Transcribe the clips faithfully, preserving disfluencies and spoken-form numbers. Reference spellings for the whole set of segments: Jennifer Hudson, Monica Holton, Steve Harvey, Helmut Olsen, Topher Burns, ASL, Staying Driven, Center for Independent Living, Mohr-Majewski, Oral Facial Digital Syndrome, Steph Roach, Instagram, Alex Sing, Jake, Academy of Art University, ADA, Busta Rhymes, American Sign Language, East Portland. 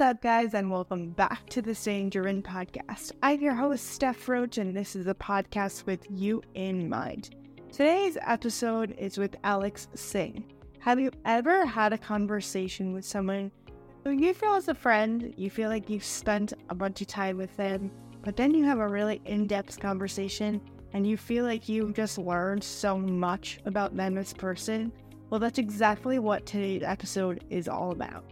What's up, guys, and welcome back to the Staying Driven podcast. I'm your host, Steph Roach, and this is a podcast with you in mind. Today's episode is with Alex Sing. Have you ever had a conversation with someone who you feel is a friend, you feel like you've spent a bunch of time with them, but then you have a really in-depth conversation and you feel like you've just learned so much about them as a person? Well, that's exactly what today's episode is all about.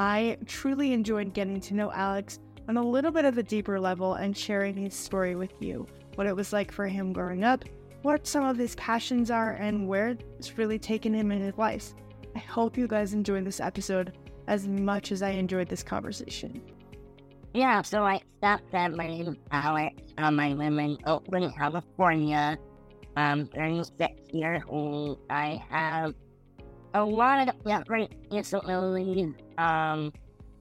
I truly enjoyed getting to know Alex on a little bit of a deeper level and sharing his story with you, what it was like for him growing up, what some of his passions are, and where it's really taken him in his life. I hope you guys enjoyed this episode as much as I enjoyed this conversation. Yeah, so I stopped at my name Alex. Um, I live in Oakland, California. I'm thirty-six years old. I have a lot of different disabilities. Um,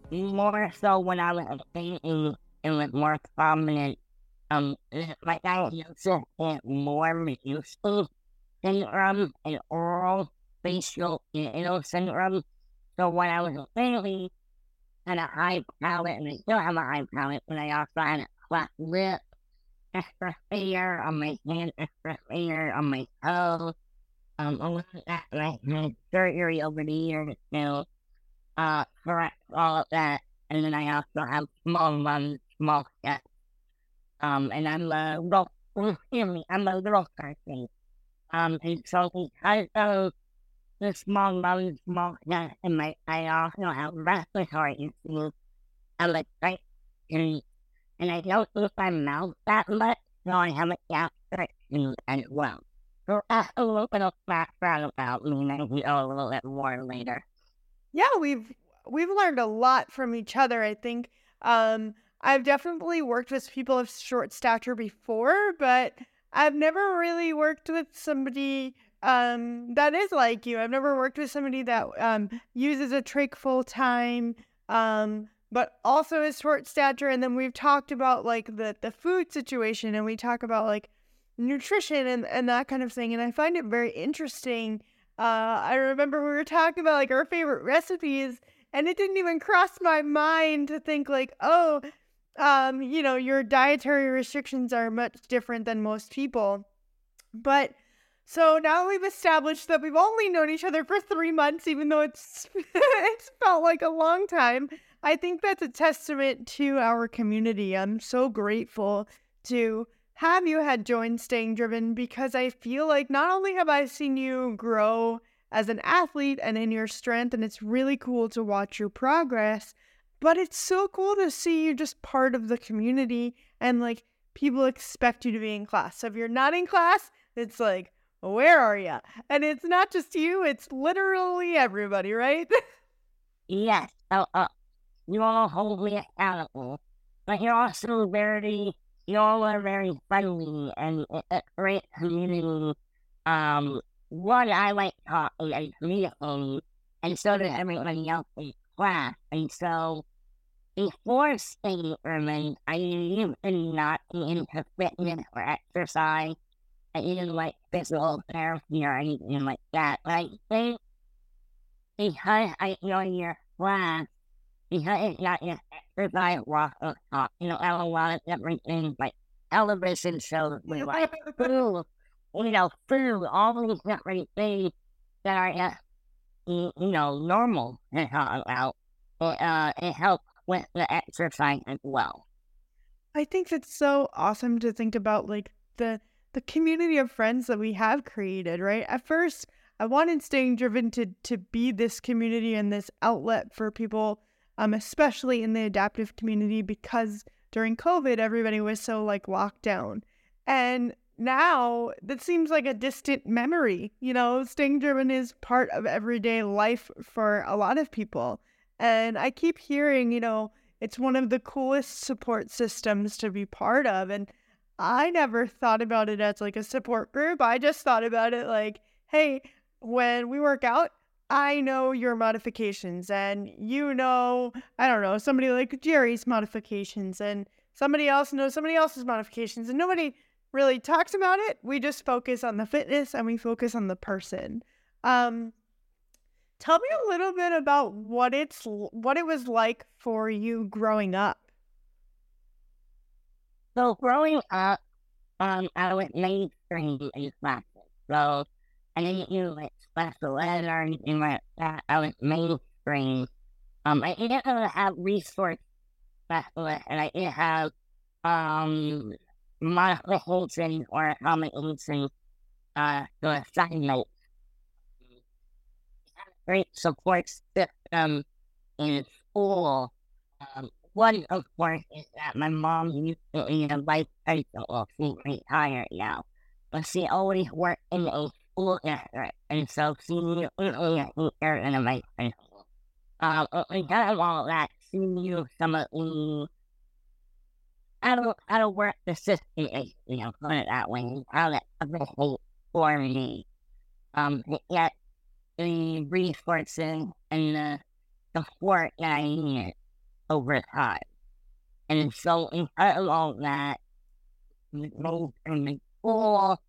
more so when I was dating, it was more prominent. Um, my diagnosis is Mohr-Majewski syndrome and Oral Facial Digital Syndrome. So when I was a baby, I had a high palate, and I still have a high palate, but I also had a flat lip, extra hair on my hand, extra hair on my toe. Um, I looked at my surgery over the years to uh, correct all of that. And then I also have small lungs, small chest. Um, and I'm a little, excuse me, I'm a little person. Um, and so because of the small lungs, small chest, and my, I also have respiratory issues. I'm a tight and, and I don't use my mouth that much, so I have a gastric issue as well. So that's a little bit of background about me, and I'll go a little bit more later. Yeah, we've we've learned a lot from each other, I think. Um, I've definitely worked with people of short stature before, but I've never really worked with somebody um, that is like you. I've never worked with somebody that um, uses a trach full time, um, but also is short stature. And then we've talked about like the, the food situation, and we talk about like nutrition and, and that kind of thing, and I find it very interesting. Uh, I remember we were talking about like our favorite recipes, and it didn't even cross my mind to think like, oh, um, you know, your dietary restrictions are much different than most people. But so now we've established that we've only known each other for three months, even though it's it's felt like a long time. I think that's a testament to our community. I'm so grateful to have you had joined Staying Driven, because I feel like not only have I seen you grow as an athlete and in your strength, and it's really cool to watch your progress, but it's so cool to see you just part of the community, and like people expect you to be in class. So if you're not in class, it's like, where are you? And it's not just you, it's literally everybody, right? Yes. Uh, uh, you all hold me accountable, but you're also very... Y'all are very friendly and a great community. Um, one, I like talking and communicating, and so does everybody else in class. And so, before Staying Driven, I used to not be into fitness or exercise. I didn't like physical therapy or anything like that. But I think because I joined your class, because it's not just exercise, walk, or talk, you know, I have a lot of different things, like television shows, we like food, you know, food, all these different things that are just, you know, normal to talk about. But, uh, it helps with the exercise as well. I think it's so awesome to think about, like, the, the community of friends that we have created, right? At first, I wanted Staying Driven to, to be this community and this outlet for people, Um, especially in the adaptive community, because during COVID, everybody was so like locked down. And now that seems like a distant memory. You know, Staying Driven is part of everyday life for a lot of people. And I keep hearing, you know, it's one of the coolest support systems to be part of. And I never thought about it as like a support group. I just thought about it like, hey, when we work out, I know your modifications, and you know, I don't know, somebody like Jerry's modifications, and somebody else knows somebody else's modifications, and nobody really talks about it. We just focus on the fitness and we focus on the person. Um, Tell me a little bit about what it's what it was like for you growing up. So growing up, um, I went mainstream in classes. So I didn't do like special ed or anything like that. I went mainstream. Um, I didn't have resource special ed, and I didn't have um Monica Holton or Helmut Olsen uh the assignment. Great support system in school. Um, one, of course, is that my mom used to be a vice principal. She's retired now, but she always worked in a school district, and so she knew a teacher and a vice principal. Um, because of all that, she knew some of the how to how to work the system, you know, put it that way, how to advocate for me. Um, yet. The resources and the support that I needed over time. And so, in spite of all that, we moved from the school,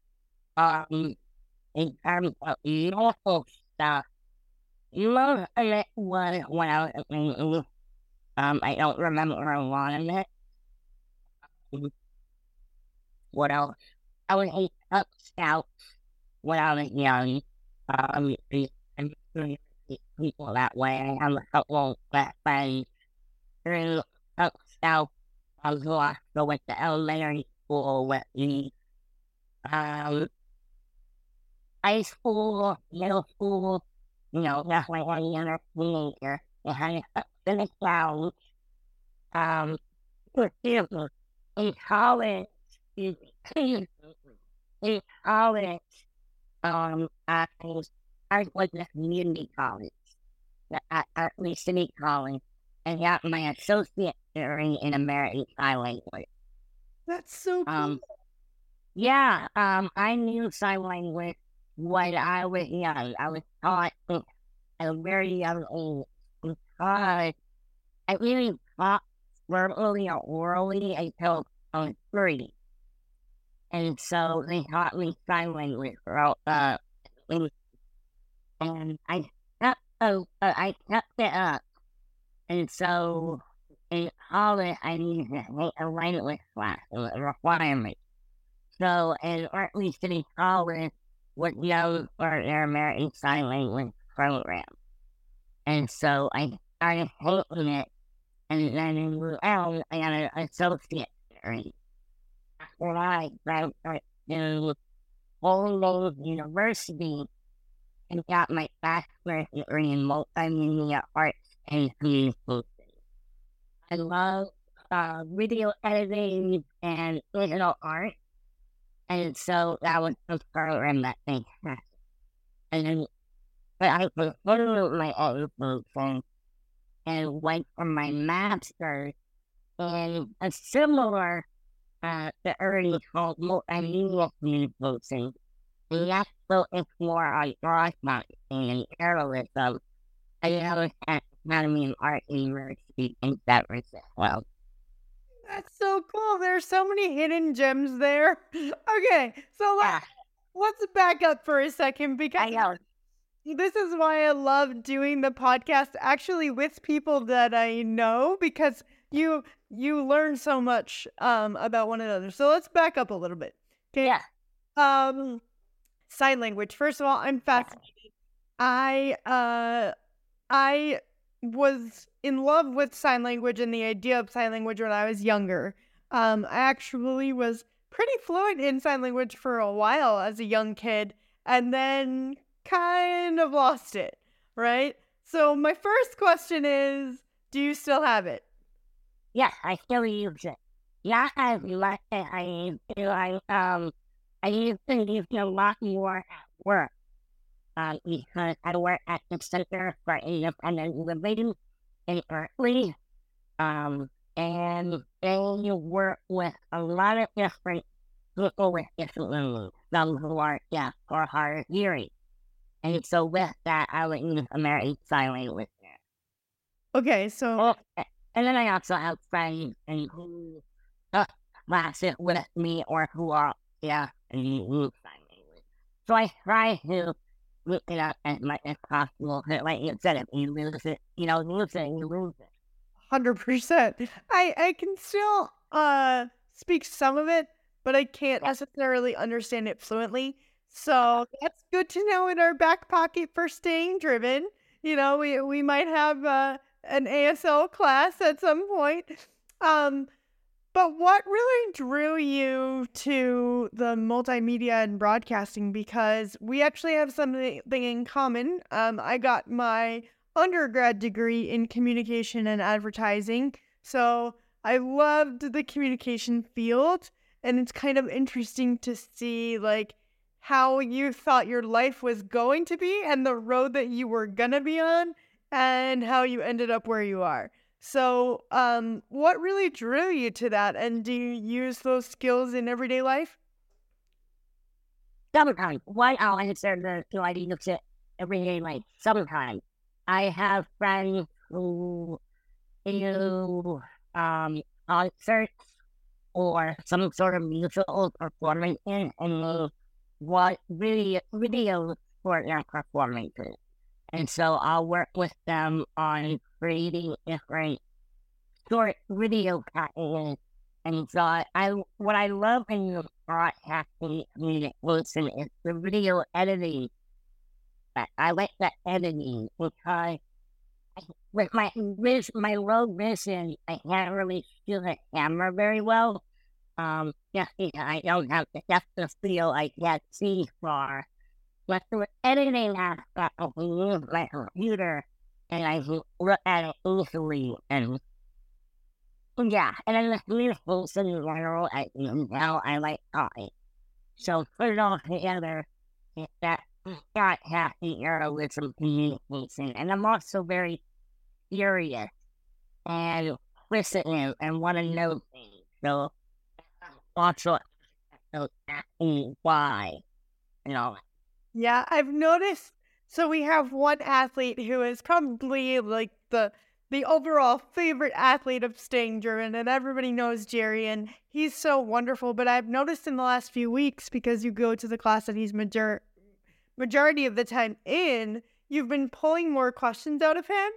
um, in terms of local stuff, most of it was when I was at my youth. Um, I don't remember a lot of it. Um, what else? I was a Cub Scout when I was young. Um, I'm doing people that way. I have a couple that friends through up south um, who I also went to elementary school with me. Um, high school, middle school, you know, that's like any other teenager. They had it up to the clouds. Um, excuse me, in college, excuse me, in college, um, I was I went to community college, at Berkeley City College, and got my associate degree in American Sign Language. That's so cool. Um, yeah, um, I knew sign language when I was young. I was taught at a very young age because I really taught verbally or orally until I was three. And so they taught me sign language throughout uh, and I kept, uh, I kept it up. And so in college, I needed to take a language class. It was a requirement. So in Berkeley City College was known for their American Sign Language program. And so I started taking it, and then in New Orleans, I got an associate degree. When I graduated to Oral Facial University and got my bachelor's degree in multimedia arts and communication. I love uh, video editing and digital art, and so that was the program that they had. And then, but I pursued my own function and went for my master's in a similar. Uh, the early called multimedia communication. We also explore our broadcasting and journalism. I was at the Academy of Art University in that research well. That's so cool. There's so many hidden gems there. Okay, so let's, yeah. let's back up for a second because this is why I love doing the podcast actually with people that I know because You you learn so much um about one another. So let's back up a little bit. Okay. Yeah. Um, sign language. First of all, I'm fascinated. I uh I was in love with sign language and the idea of sign language when I was younger. Um, I actually was pretty fluent in sign language for a while as a young kid, and then kind of lost it. Right. So my first question is, do you still have it? Yeah, I still use it. Yeah, I like it. I used to, I, um, I used to use it a lot more at work um, because I work at the Center for Independent Living in Berkeley, um, and they work with a lot of different people with disabilities, some who are deaf or hard of hearing. And so with that, I would use American Sign Language there. Okay, so... Okay. And then I also have friends and who uh, classes with me or who are, yeah, and who sign language. So I try to look it up and like it's possible that like you said, if you lose it, you know, lose it, you lose it. one hundred percent. I, I can still uh speak some of it, but I can't necessarily understand it fluently. So that's good to know in our back pocket for Staying Driven. You know, we, we might have uh, an A S L class at some point. Um, but what really drew you to the multimedia and broadcasting? Because we actually have something in common. Um, I got my undergrad degree in communication and advertising. So I loved the communication field. And it's kind of interesting to see, like, how you thought your life was going to be and the road that you were going to be on and how you ended up where you are. So um, what really drew you to that? And do you use those skills in everyday life? Sometimes. Why I'll answer the two ideas of to everyday life. Sometimes. I have friends who do um, concerts or some sort of musical performance in and they what really videos for their performances. And so I'll work with them on creating different short video packages. And so I, what I love in broadcasting communication is the video editing. I like the editing because with my vis- my low vision, I can't really see the camera very well. Um, yeah, I don't have the depth of field I can't see far. But through editing aspect, I can use my computer and I can look at it easily. And yeah, and then the beautiful in general, I now I like talking. So put it all together, it's that got half the era with some communication. And I'm also very curious and listening and want to know things. So also asking why, you know. Yeah, I've noticed. So we have one athlete who is probably like the the overall favorite athlete of Staying Driven, and everybody knows Jerry, and he's so wonderful. But I've noticed in the last few weeks, because you go to the class that he's major majority of the time in, you've been pulling more questions out of him.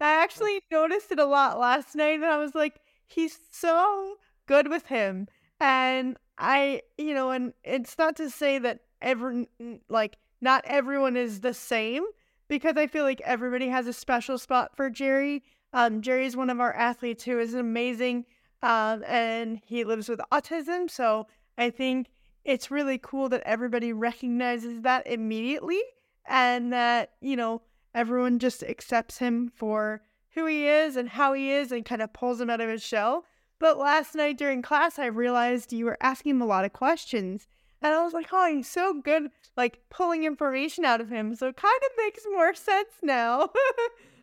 I actually noticed it a lot last night, and I was like, he's so good with him. And I, you know, and it's not to say that every, like, not everyone is the same, because I feel like everybody has a special spot for Jerry. Um, Jerry's one of our athletes who is amazing, um, and he lives with autism. So I think it's really cool that everybody recognizes that immediately and that, you know, everyone just accepts him for who he is and how he is and kind of pulls him out of his shell. But last night during class, I realized you were asking him a lot of questions. And I was like, oh, he's so good, like, pulling information out of him. So it kind of makes more sense now.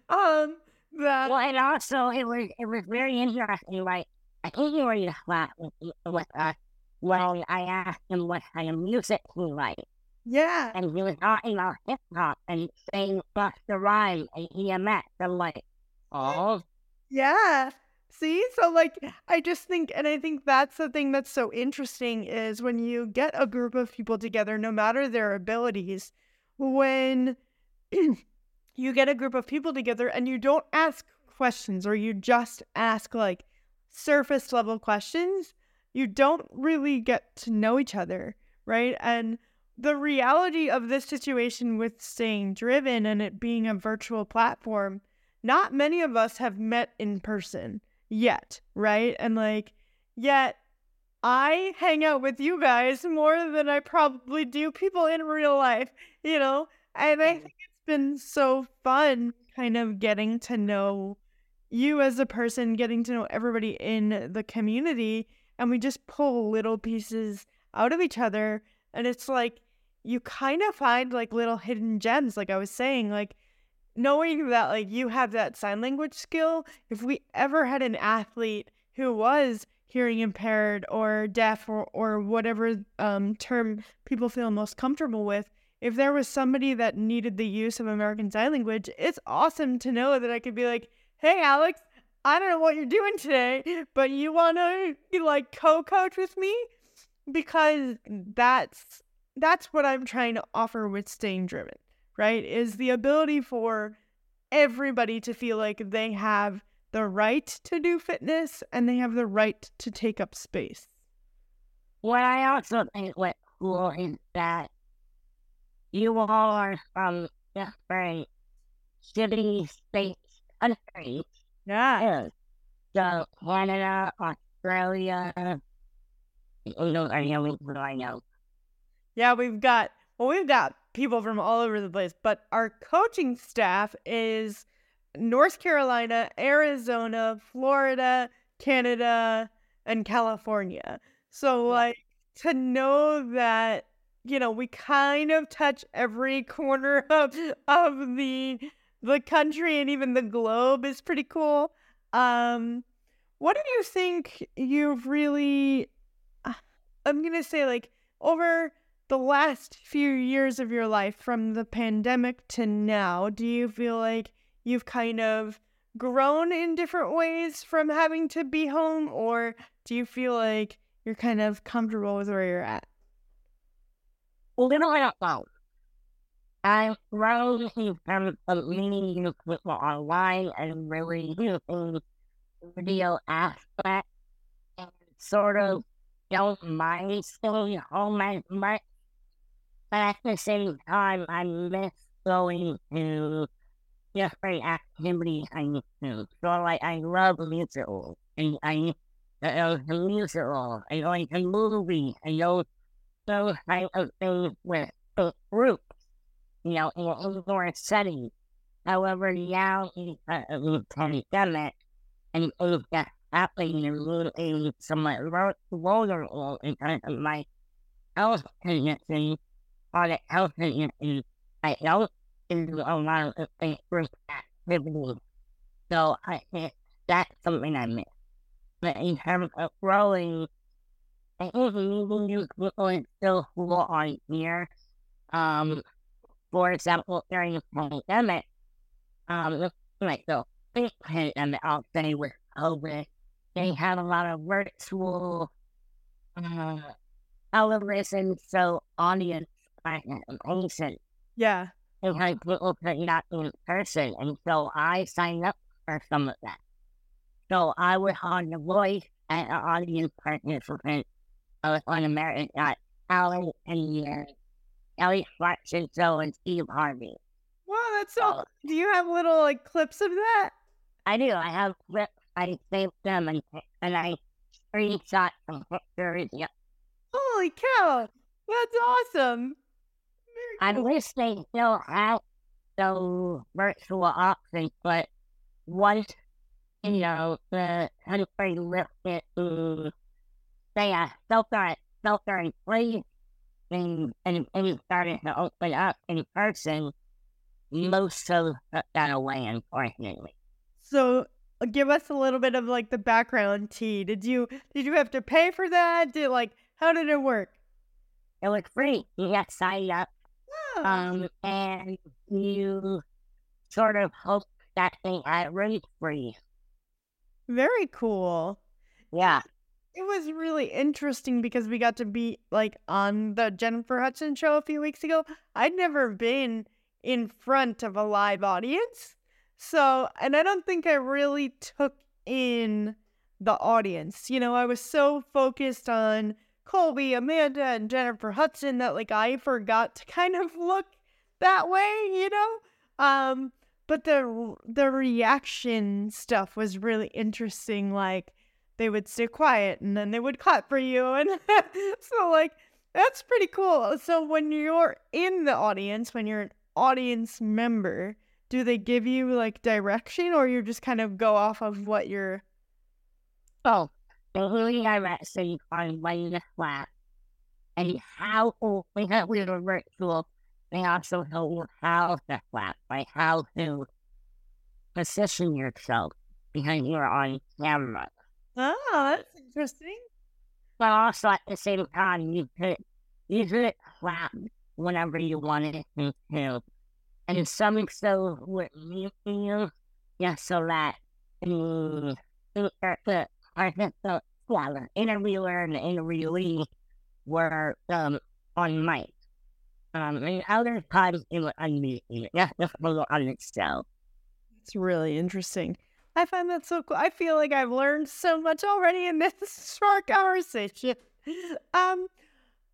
um, that... Well, and also, it was, it was very interesting. Like, I think you were in class with, with us when I asked him what kind of music he liked. Yeah. And he was talking about hip-hop and saying Busta Rhymes and E M X. I'm like, oh. Yeah. See, so like, I just think, and I think that's the thing that's so interesting is when you get a group of people together, no matter their abilities, when you get a group of people together and you don't ask questions or you just ask like surface level questions, you don't really get to know each other, right? And the reality of this situation with Staying Driven and it being a virtual platform, not many of us have met in person yet, right? And like, yet I hang out with you guys more than I probably do people in real life, you know? And I think it's been so fun kind of getting to know you as a person, getting to know everybody in the community, and we just pull little pieces out of each other. And it's like, you kind of find like little hidden gems, like I was saying, like, knowing that, like, you have that sign language skill, if we ever had an athlete who was hearing impaired or deaf or, or whatever um, term people feel most comfortable with, if there was somebody that needed the use of American Sign Language, it's awesome to know that I could be like, hey, Alex, I don't know what you're doing today, but you want to, like, co-coach with me? Because that's that's what I'm trying to offer with Staying Driven. right, is the ability for everybody to feel like they have the right to do fitness and they have the right to take up space. What I also think what's cool is that you all are from different cities, states, countries. Yeah. So Canada, Australia, those are the only people I know. Yeah, we've got, well, we've got people from all over the place, but our coaching staff is North Carolina, Arizona, Florida, Canada, and California. So, like, to know that, you know, we kind of touch every corner of of the the country and even the globe is pretty cool. Um, what do you think you've really, uh, I'm going to say, like, over the last few years of your life from the pandemic to now, do you feel like you've kind of grown in different ways from having to be home, or do you feel like you're kind of comfortable with where you're at? Well, you know, I don't know. I've grown from leaning with online and really using video aspect and sort of don't mind staying home as much. But at the same time, I miss going to different activities I used to. So, like, I love musicals, and I uh, musical, I like a movie, and those those kinds of things with groups, you know, in an indoor setting. However, now because of the pandemic, and things that happen, you're losing somewhat vulnerable in terms of my health condition, chronic health condition. I don't do a lot of the group activities. So I think that's something I miss. But in terms of growing, I think meeting new people is still cool on here. Um, for example, during the pandemic, um, like the big pandemic, I'll say, with COVID, they had a lot of virtual uh, television show audience participation. Yeah. And I people could not in person, and so I signed up for some of that. So I was on The Voice and an audience participant. I was on American Sign Language and Alex Sing show and Steve Harvey. Wow, that's so. so do you have little like clips of that? I do. I have clips. I saved them and and I screenshot some pictures. Yep. Holy cow! That's awesome. I wish they still had those virtual options, but once, you know, the country lifted to stay at shelter, shelter in place, and, and it started to open up in person, most of that away, unfortunately. So, give us a little bit of, like, the background tea. Did you, did you have to pay for that? Did, like, how did it work? It was free. You got signed up. Um, and you sort of hope that thing I read for you. Very cool. Yeah. It was really interesting because we got to be like on the Jennifer Hudson show a few weeks ago. I'd never been in front of a live audience. So, and I don't think I really took in the audience. You know, I was so focused on Colby, Amanda, and Jennifer Hudson that, like, I forgot to kind of look that way, you know? Um, but the the reaction stuff was really interesting. Like, they would stay quiet, and then they would clap for you. And so, like, that's pretty cool. So when you're in the audience, when you're an audience member, do they give you, like, direction, or you just kind of go off of what you're... Oh. The really direction on when to clap and how, because we were virtual, they also know how to clap, like how to position yourself because you're on camera. Oh, that's interesting. But also at the same time, you could, you could clap whenever you wanted to, too. And some shows would mute you just so that the, the I think the yeah, the interviewer and the interviewee were um, on mic. Um, and other times it will unmute you. Yeah, it will unmute itself. It's really interesting. I find that so cool. I feel like I've learned so much already in this short conversation. Um,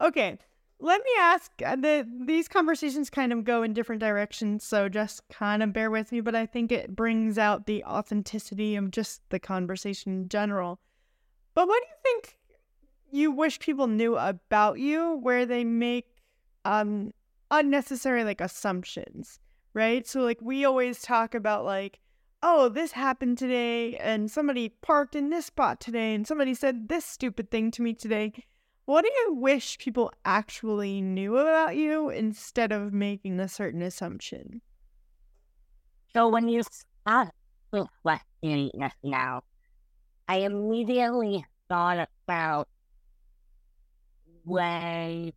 okay, let me ask. The, these conversations kind of go in different directions, so just kind of bear with me, but I think it brings out the authenticity of just the conversation in general. But what do you think you wish people knew about you where they make um, unnecessary, like, assumptions, right? So, like, we always talk about, like, oh, this happened today, and somebody parked in this spot today, and somebody said this stupid thing to me today. What do you wish people actually knew about you instead of making a certain assumption? So when you ask this question just now, I immediately thought about when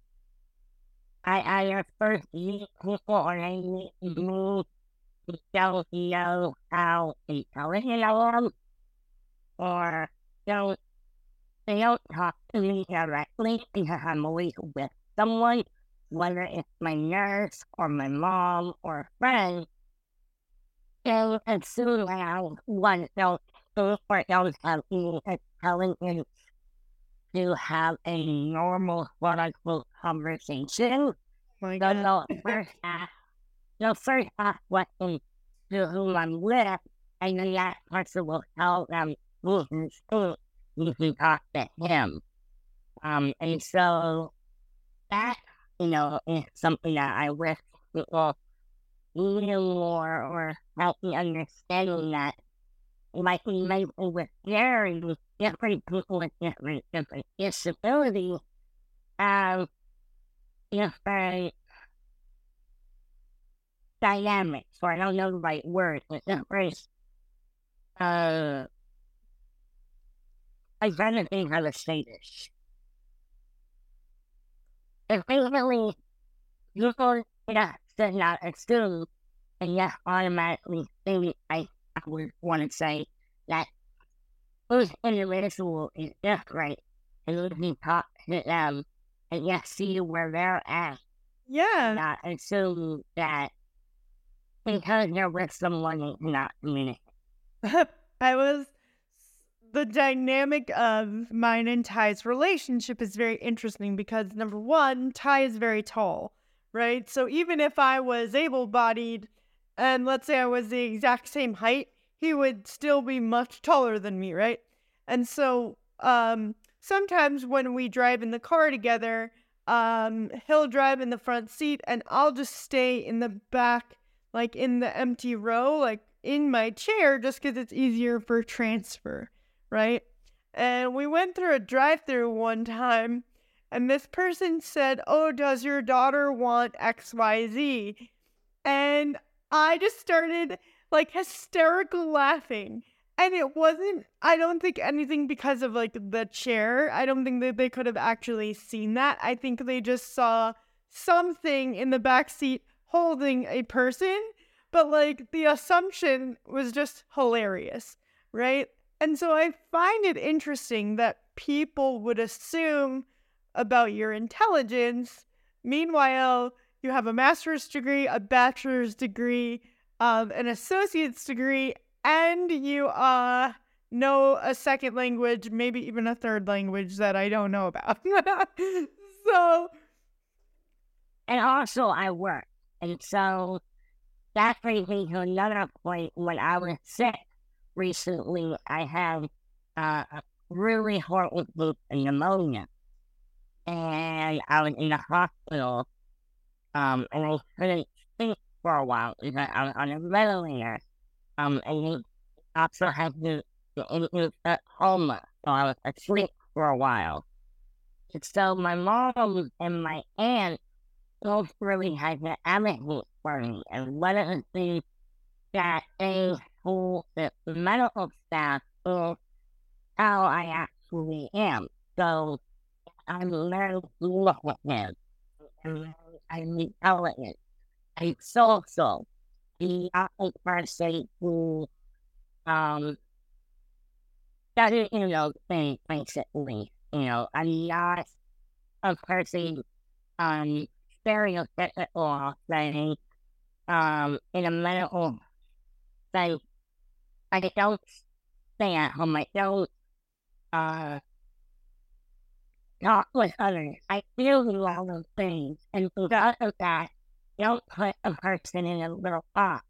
I either first meet people or I move to don't know how intelligent I am, or don't, they don't talk to me directly because I'm always with someone, whether it's my nurse or my mom or a friend. They assume that I want to speak or don't have any intelligence to have a normal, quote-unquote, conversation. My God. So the first ask, the first ask what they do, who I'm with, and then that person will tell them who can speak if you talk to him. Um, and so that, you know, is something that I wish people knew more or help me understanding that, like we might be with very different people with different, different disabilities, um, different dynamics, or I don't know the right word, but different uh, I don't think how to say this. If basically people yeah, should not assume and yes, automatically think I I would want to say that each individual is different and you can talk to them and yes, see where they're at. Yeah. Not assume that because they're with someone they cannot communicate. I was The dynamic of mine and Ty's relationship is very interesting because, number one, Ty is very tall, right? So even if I was able-bodied and let's say I was the exact same height, he would still be much taller than me, right? And so um, sometimes when we drive in the car together, um, he'll drive in the front seat and I'll just stay in the back, like in the empty row, like in my chair, just because it's easier for transfer. Right? And we went through a drive-thru one time, and this person said, oh, does your daughter want X Y Z? And I just started, like, hysterical laughing. And it wasn't, I don't think anything because of, like, the chair. I don't think that they could have actually seen that. I think they just saw something in the backseat holding a person. But, like, the assumption was just hilarious, right? And so I find it interesting that people would assume about your intelligence. Meanwhile, you have a master's degree, a bachelor's degree, um, an associate's degree, and you uh, know a second language, maybe even a third language that I don't know about. So, and also I work. And so that brings me to another point when I was sick. Recently, I had uh, a really horrible loop and pneumonia, and I was in the hospital, um, and I couldn't speak for a while because I was on a ventilator, um, and we also had to get into a coma, so I was asleep for a while. And so my mom and my aunt both really had to advocate for me, and one of the things that they told the medical staff is how I actually am. So I'm very fluent, I'm intelligent, I'm social. I'm not a person who um doesn't, you know, think basically. You know, I'm not a person um experience it at all, like, um, in a medical sense. I don't stay at home. I don't uh, talk with others. I feel do all those things. And because of that, don't put a person in a little box.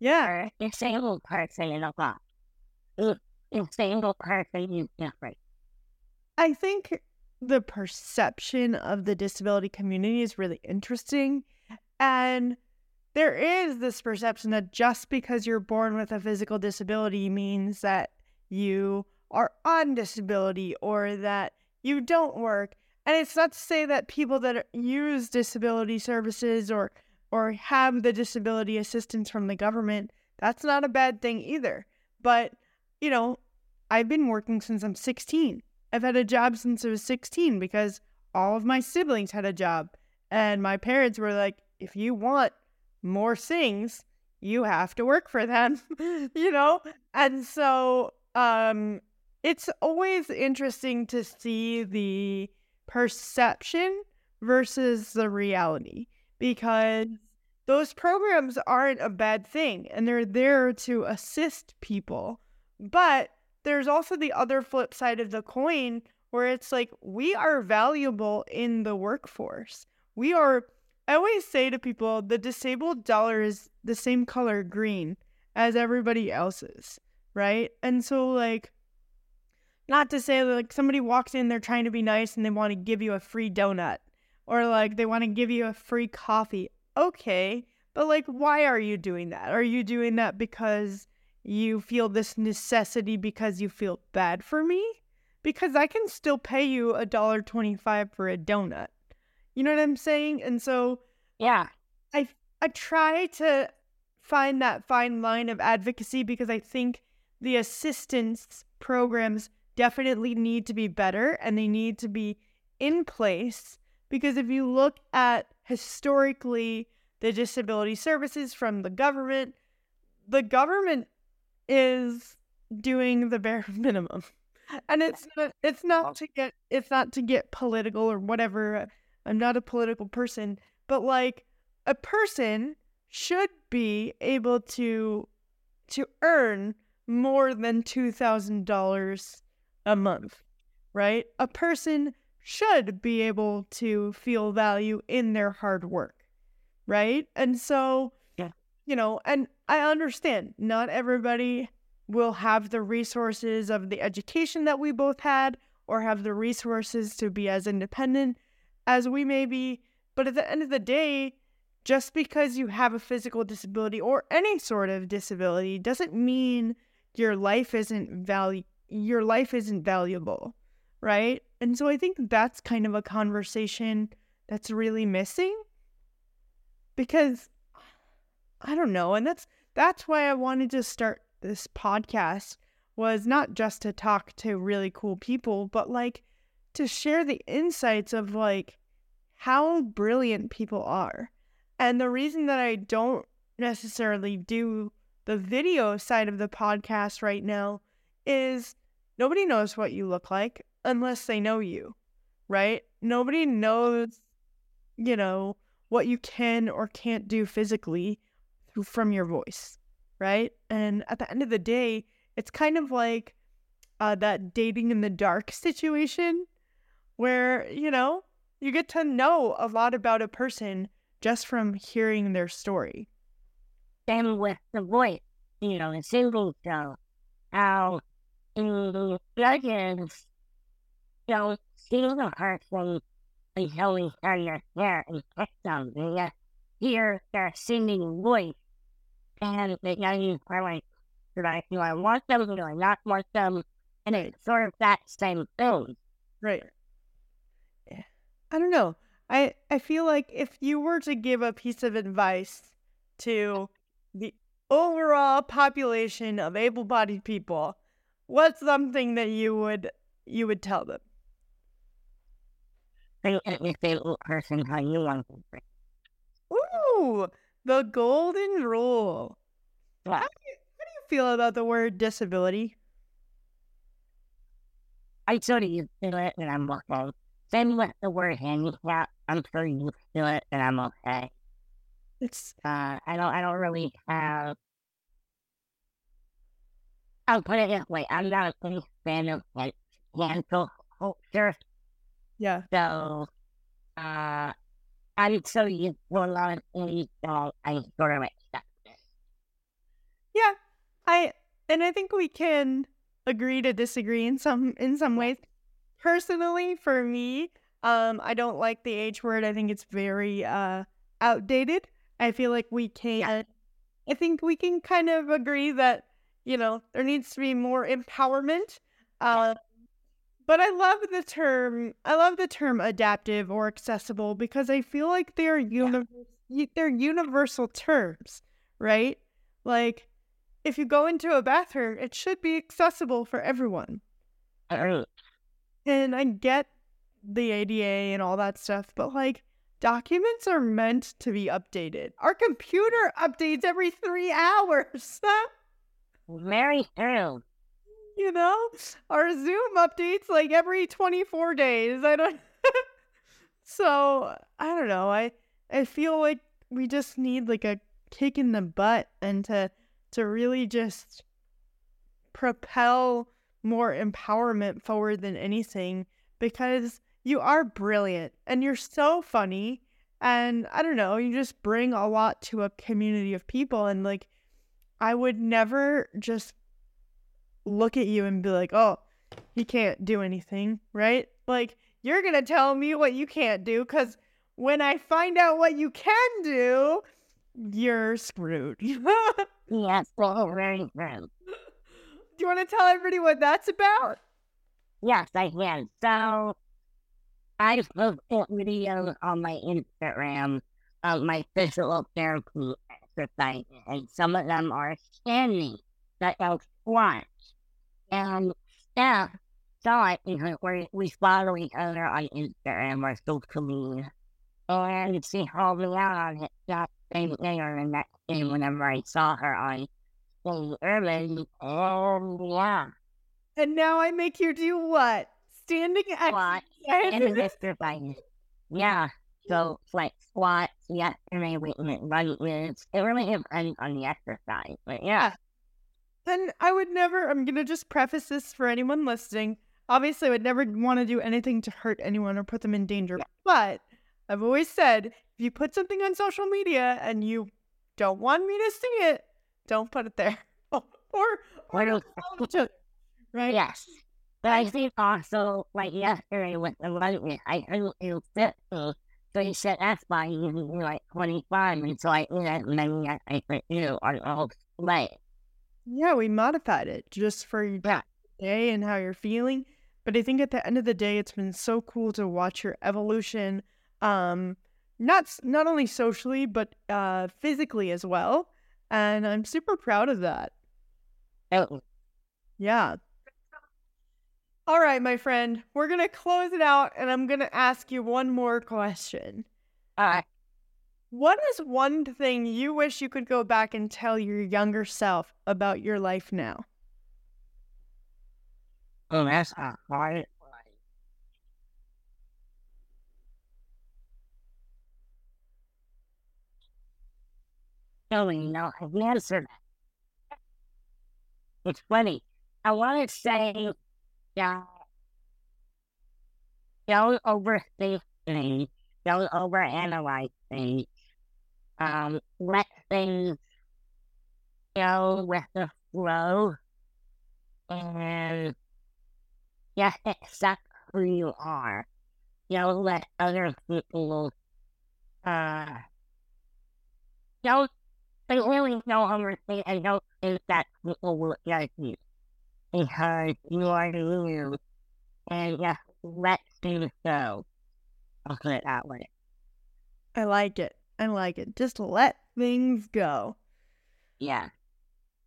Yeah. Or a disabled person in a box. A disabled person is different. I think the perception of the disability community is really interesting. And there is this perception that just because you're born with a physical disability means that you are on disability or that you don't work. And it's not to say that people that use disability services or or have the disability assistance from the government, that's not a bad thing either. But, you know, I've been working since I'm sixteen. I've had a job since I was sixteen because all of my siblings had a job. And my parents were like, if you want more things, you have to work for them, you know? And so um, it's always interesting to see the perception versus the reality, because those programs aren't a bad thing and they're there to assist people. But there's also the other flip side of the coin where it's like, we are valuable in the workforce. We are, I always say to people, the disabled dollar is the same color green as everybody else's, right? And so, like, not to say that, like, somebody walks in, they're trying to be nice and they want to give you a free donut or, like, they want to give you a free coffee. Okay, but, like, why are you doing that? Are you doing that because you feel this necessity because you feel bad for me? Because I can still pay you a dollar twenty-five for a donut. You know what I'm saying? And so yeah, I I try to find that fine line of advocacy because I think the assistance programs definitely need to be better and they need to be in place, because if you look at historically the disability services from the government, the government is doing the bare minimum. And it's not, it's not to get it's not to get political or whatever. I'm not a political person, but, like, a person should be able to to earn more than two thousand dollars a month, right? A person should be able to feel value in their hard work, right? And so, yeah. you know, and I understand not everybody will have the resources of the education that we both had or have the resources to be as independent as we may be, but at the end of the day, just because you have a physical disability or any sort of disability doesn't mean your life isn't valu- your life isn't valuable, right? And so I think that's kind of a conversation that's really missing, because I don't know, and that's that's why I wanted to start this podcast, was not just to talk to really cool people, but, like, to share the insights of, like, how brilliant people are. And the reason that I don't necessarily do the video side of the podcast right now is nobody knows what you look like unless they know you, right? Nobody knows, you know, what you can or can't do physically from your voice, right? And at the end of the day, it's kind of like uh, that dating in the dark situation, where, you know, you get to know a lot about a person just from hearing their story. Same with the voice, you know, the single show. How the judges don't see the person until we turn their hair and pick them. They just hear their singing voice. And the judges are like, do I, do I want them? Do I not want them? And it's sort of that same thing. Right. I don't know. I, I feel like if you were to give a piece of advice to the overall population of able-bodied people, what's something that you would you would tell them? Think of the disabled person how you want to think. Ooh, the golden rule. What? How do you, how do you feel about the word disability? I sort of use it when I'm working. Same with the word handicap. I'm so used to it and I'm okay. It's uh, I don't I don't really have. I'll put it this way: I'm not a big fan of like cancel culture. Yeah. So, uh, I'm so used to a lot of things, so I sort of accept it. Yeah, I and I think we can agree to disagree in some in some ways. Personally, for me, um, I don't like the H word. I think it's very uh outdated. I feel like we can, yeah. I think we can kind of agree that, you know, there needs to be more empowerment. Uh, but I love the term, I love the term adaptive or accessible, because I feel like they're, uni- yeah. they're universal terms, right? Like if you go into a bathroom, it should be accessible for everyone. Uh-huh. And I get the A D A and all that stuff, but like, documents are meant to be updated. Our computer updates every three hours. Very true. You know, our Zoom updates like every twenty-four days. I don't. So I don't know. I I feel like we just need like a kick in the butt and to to really just propel more empowerment forward than anything, because you are brilliant and you're so funny. And I don't know, you just bring a lot to a community of people. And like, I would never just look at you and be like, oh, you can't do anything, right? Like, you're going to tell me what you can't do, because when I find out what you can do, you're screwed. Yes, very true. Do you want to tell everybody what that's about? Yes, I can. So, I posted videos on my Instagram of my physical therapy exercises, and some of them are standing, such as squats. And Steph saw it because we, we follow each other on Instagram or social media, and she called me out on it that same day or the next day whenever I saw her on Staying Driven. Oh, yeah. And now I make you do what? Standing squats and exercises. Yeah. So it's like squats yesterday, we run with. It really depends on the exercise, but yeah. And I would never, I'm going to just preface this for anyone listening. Obviously, I would never want to do anything to hurt anyone or put them in danger. Yeah. But I've always said, if you put something on social media and you don't want me to see it, don't put it there. or, or, or it, right? Yes. But I think also, like yesterday with the lightning, I couldn't do fifty, so he said that's why you can do like twenty-five, and so I did as many as I could do on all display. Yeah, we modified it just for your yeah. day and how you're feeling, but I think at the end of the day, it's been so cool to watch your evolution, um, not, not only socially, but uh, physically as well, and I'm super proud of that. Oh. Yeah. All right, my friend, we're going to close it out, and I'm going to ask you one more question. All right. What is one thing you wish you could go back and tell your younger self about your life now? Oh, that's a hard one. No, no, I've answered that. It's funny. I want to say... Yeah. Don't overthink things. Don't overanalyze things. Um, let things go with the flow. And just accept who you are. Don't let other people, uh, don't, they really don't overthink and don't think that people will judge you. Because you are you, and just let things go. I'll put it that way. I like it. I like it. Just let things go. Yeah.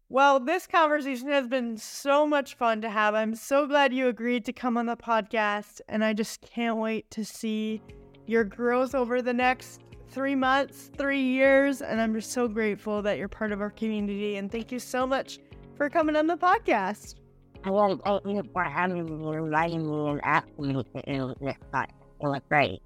Well, this conversation has been so much fun to have. I'm so glad you agreed to come on the podcast, and I just can't wait to see your growth over the next three months, three years, and I'm just so grateful that you're part of our community, and thank you so much for coming on the podcast. I want to thank you for having me and inviting me and asking me to do this podcast. It was great.